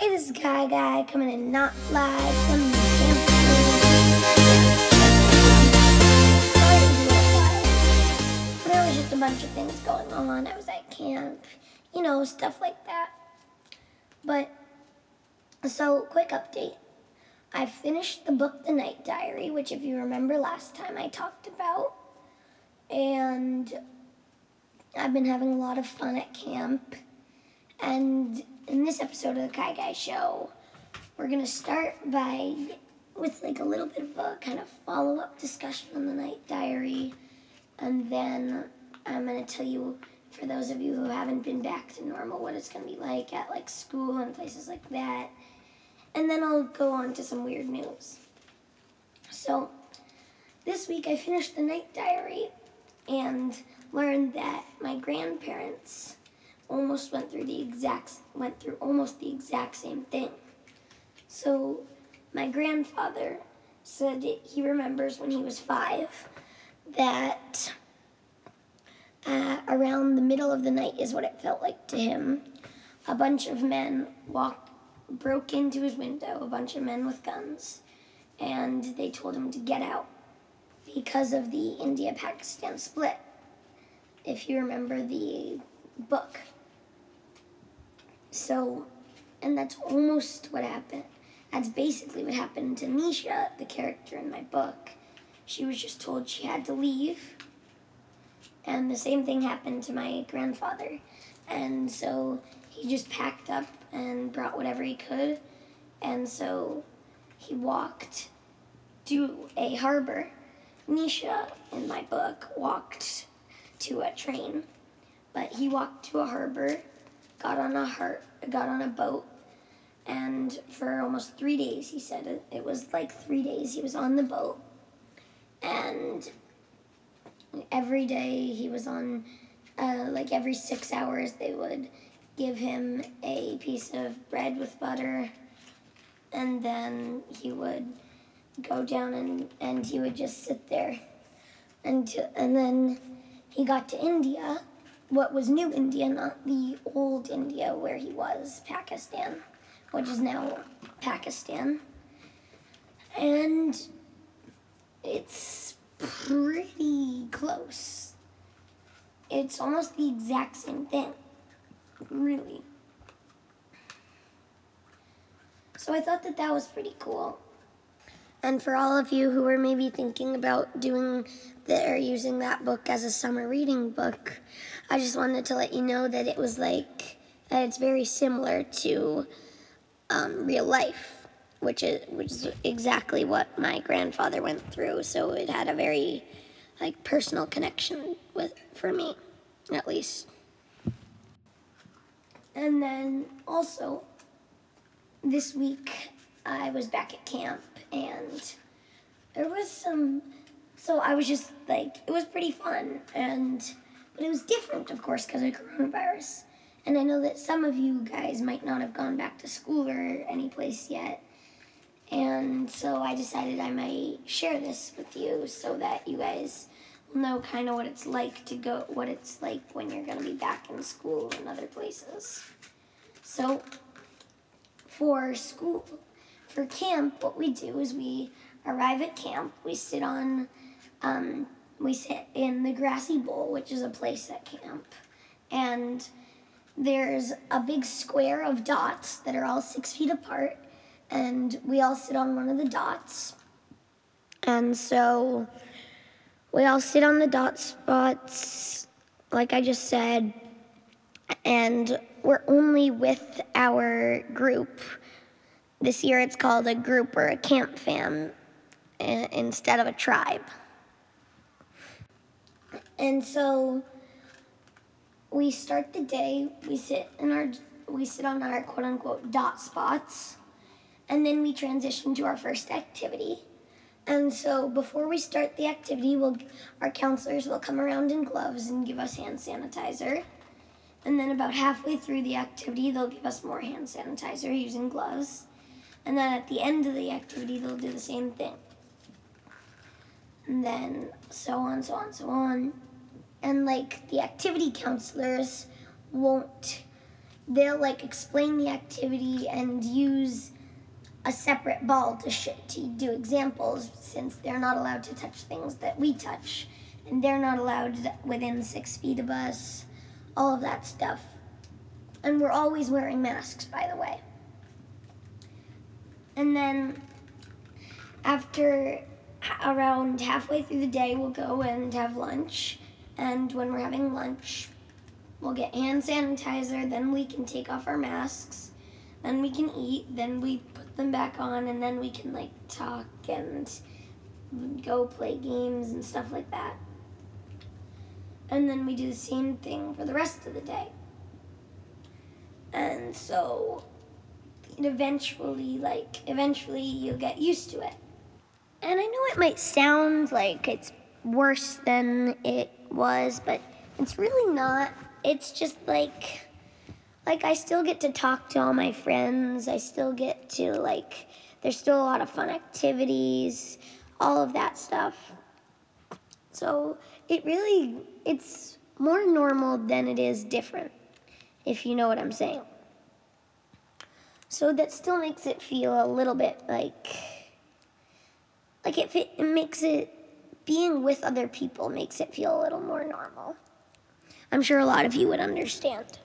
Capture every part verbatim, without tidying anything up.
Hey, this is Kai Guy coming in not live from the camp. There was just a bunch of things going on. I was at camp, you know, stuff like that. But, so, quick update. I finished the book, The Night Diary, which, if you remember last time, I talked about. And I've been having a lot of fun at camp. And in this episode of The Kai Guy Show, we're going to start by with like a little bit of a kind of follow-up discussion on The Night Diary. And then I'm going to tell you, for those of you who haven't been back to normal, what it's going to be like at like school and places like that. And then I'll go on to some weird news. So this week I finished The Night Diary and learned that my grandparents almost went through the exact, went through almost the exact same thing. So my grandfather said he remembers when he was five that uh, around the middle of the night is what it felt like to him. A bunch of men walked, broke into his window, a bunch of men with guns, and they told him to get out because of the India-Pakistan split. If you remember the book. So, and that's almost what happened. That's basically what happened to Nisha, the character in my book. She was just told she had to leave. And the same thing happened to my grandfather. And so he just packed up and brought whatever he could. And so he walked to a harbor. Nisha, in my book, walked to a train. But he walked to a harbor, got on a har- got on a boat, and for almost three days, he said it, it was like three days he was on the boat, and every day he was on, uh, like every six hours they would give him a piece of bread with butter, and then he would go down and, and he would just sit there, and to, and then he got to India. What was new India, not the old India where he was, Pakistan, which is now Pakistan. And it's pretty close. It's almost the exact same thing, really. So I thought that that was pretty cool. And for all of you who are maybe thinking about doing that or using that book as a summer reading book, I just wanted to let you know that it was like, that it's very similar to um, real life, which is, which is exactly what my grandfather went through. So it had a very like personal connection with, for me, at least. And then also this week, I was back at camp, and there was some, so I was just like, it was pretty fun, and, but it was different, of course, because of coronavirus, and I know that some of you guys might not have gone back to school or any place yet, and so I decided I might share this with you so that you guys will know kind of what it's like to go, what it's like when you're going to be back in school and other places. So, for school, for camp, what we do is we arrive at camp, we sit on, um, we sit in the grassy bowl, which is a place at camp, and there's a big square of dots that are all six feet apart, and we all sit on one of the dots, and so we all sit on the dot spots, like I just said, and we're only with our group. This year it's called a group or a camp fam instead of a tribe. And so we start the day, we sit in our we sit on our quote unquote dot spots, and then we transition to our first activity. And so before we start the activity, we'll our counselors will come around in gloves and give us hand sanitizer. And then about halfway through the activity, they'll give us more hand sanitizer using gloves. And then at the end of the activity, they'll do the same thing. And then so on, so on, so on. And like the activity counselors won't they'll like explain the activity and use a separate ball to, sh to do examples, since they're not allowed to touch things that we touch, and they're not allowed within six feet of us, all of that stuff. And we're always wearing masks, by the way. And then after around halfway through the day, we'll go and have lunch. And when we're having lunch, we'll get hand sanitizer, then we can take off our masks, then we can eat, then we put them back on, and then we can like talk and go play games and stuff like that. And then we do the same thing for the rest of the day. And so it eventually, like, eventually you'll get used to it. And I know it might sound like it's worse than it was, but it's really not. It's just like, like I still get to talk to all my friends. I still get to, like, there's still a lot of fun activities, all of that stuff. So it really, it's more normal than it is different, if you know what I'm saying. So that still makes it feel a little bit like, like it, it makes it, being with other people makes it feel a little more normal. I'm sure a lot of you would understand.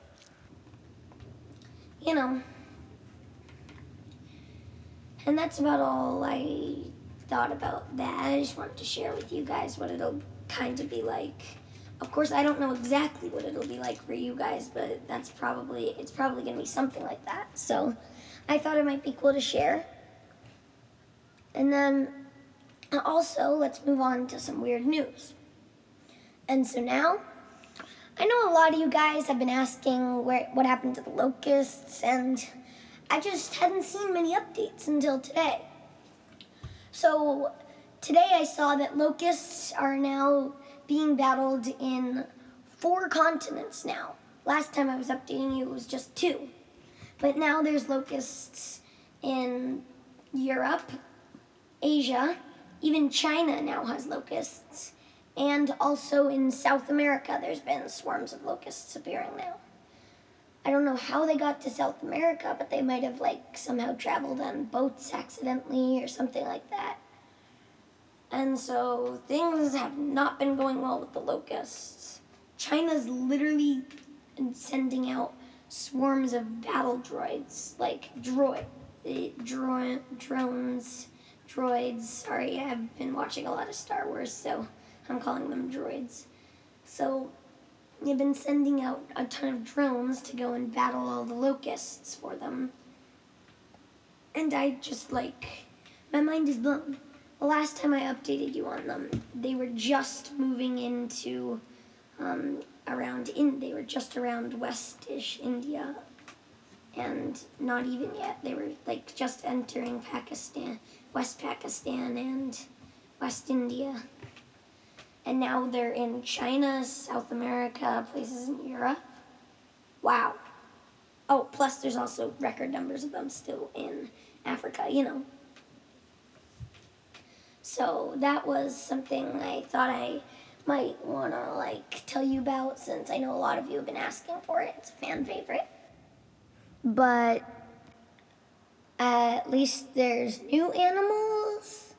You know. And that's about all I thought about that. I just wanted to share with you guys what it'll kind of be like. Of course, I don't know exactly what it'll be like for you guys, but that's probably, it's probably gonna be something like that. So I thought it might be cool to share. And then also, let's move on to some weird news. And so now, I know a lot of you guys have been asking where, what happened to the locusts, and I just hadn't seen many updates until today. So today I saw that locusts are now being battled in four continents now. Last time I was updating you, it was just two. But now there's locusts in Europe, Asia, even China now has locusts. And also in South America, there's been swarms of locusts appearing now. I don't know how they got to South America, but they might have like somehow traveled on boats accidentally or something like that. And so things have not been going well with the locusts. China's literally sending out swarms of battle droids, like droid, dro drones, droids. Sorry, I've been watching a lot of Star Wars, so I'm calling them droids. So they've been sending out a ton of drones to go and battle all the locusts for them. And I just like, my mind is blown. The last time I updated you on them, they were just moving into um, around, in, they were just around west-ish India. And not even yet, they were like just entering Pakistan, West Pakistan and West India. And now they're in China, South America, places in Europe. Wow. Oh, plus there's also record numbers of them still in Africa, you know. So that was something I thought I might wanna like tell you about, since I know a lot of you have been asking for it. It's a fan favorite. But at least there's new animals.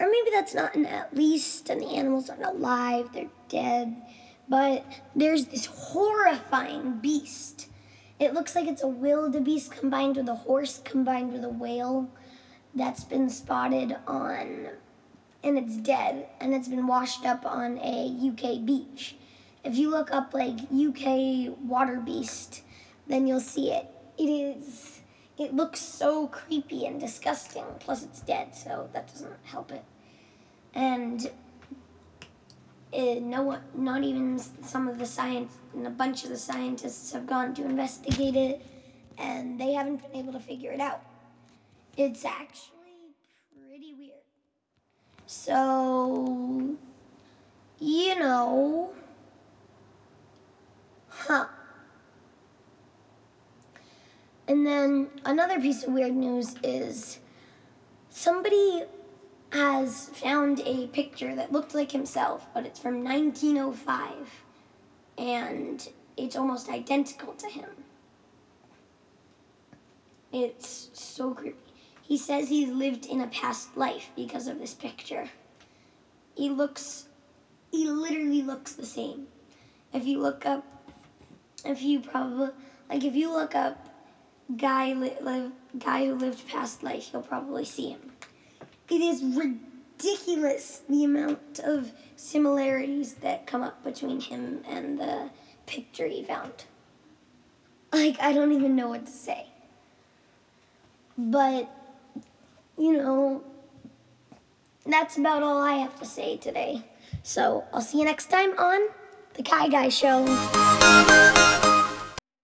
Or maybe that's not an at least, and the animals aren't alive, they're dead. But there's this horrifying beast. It looks like it's a wildebeest combined with a horse, combined with a whale, that's been spotted on, and it's dead, and it's been washed up on a U K beach. If you look up like U K water beast, then you'll see it. It is... It looks so creepy and disgusting, plus it's dead, so that doesn't help it. And it, no, not even some of the science, and a bunch of the scientists have gone to investigate it, and they haven't been able to figure it out. It's actually pretty weird. So, you know, huh. And then another piece of weird news is somebody has found a picture that looked like himself, but it's from nineteen oh five, and it's almost identical to him. It's so creepy. He says he's lived in a past life because of this picture. He looks, he literally looks the same. If you look up, if you probably, like if you look up guy, li- live, guy who lived past life, you'll probably see him. It is ridiculous the amount of similarities that come up between him and the picture he found. Like, I don't even know what to say. But, you know, that's about all I have to say today. So I'll see you next time on The Kai Guy Show.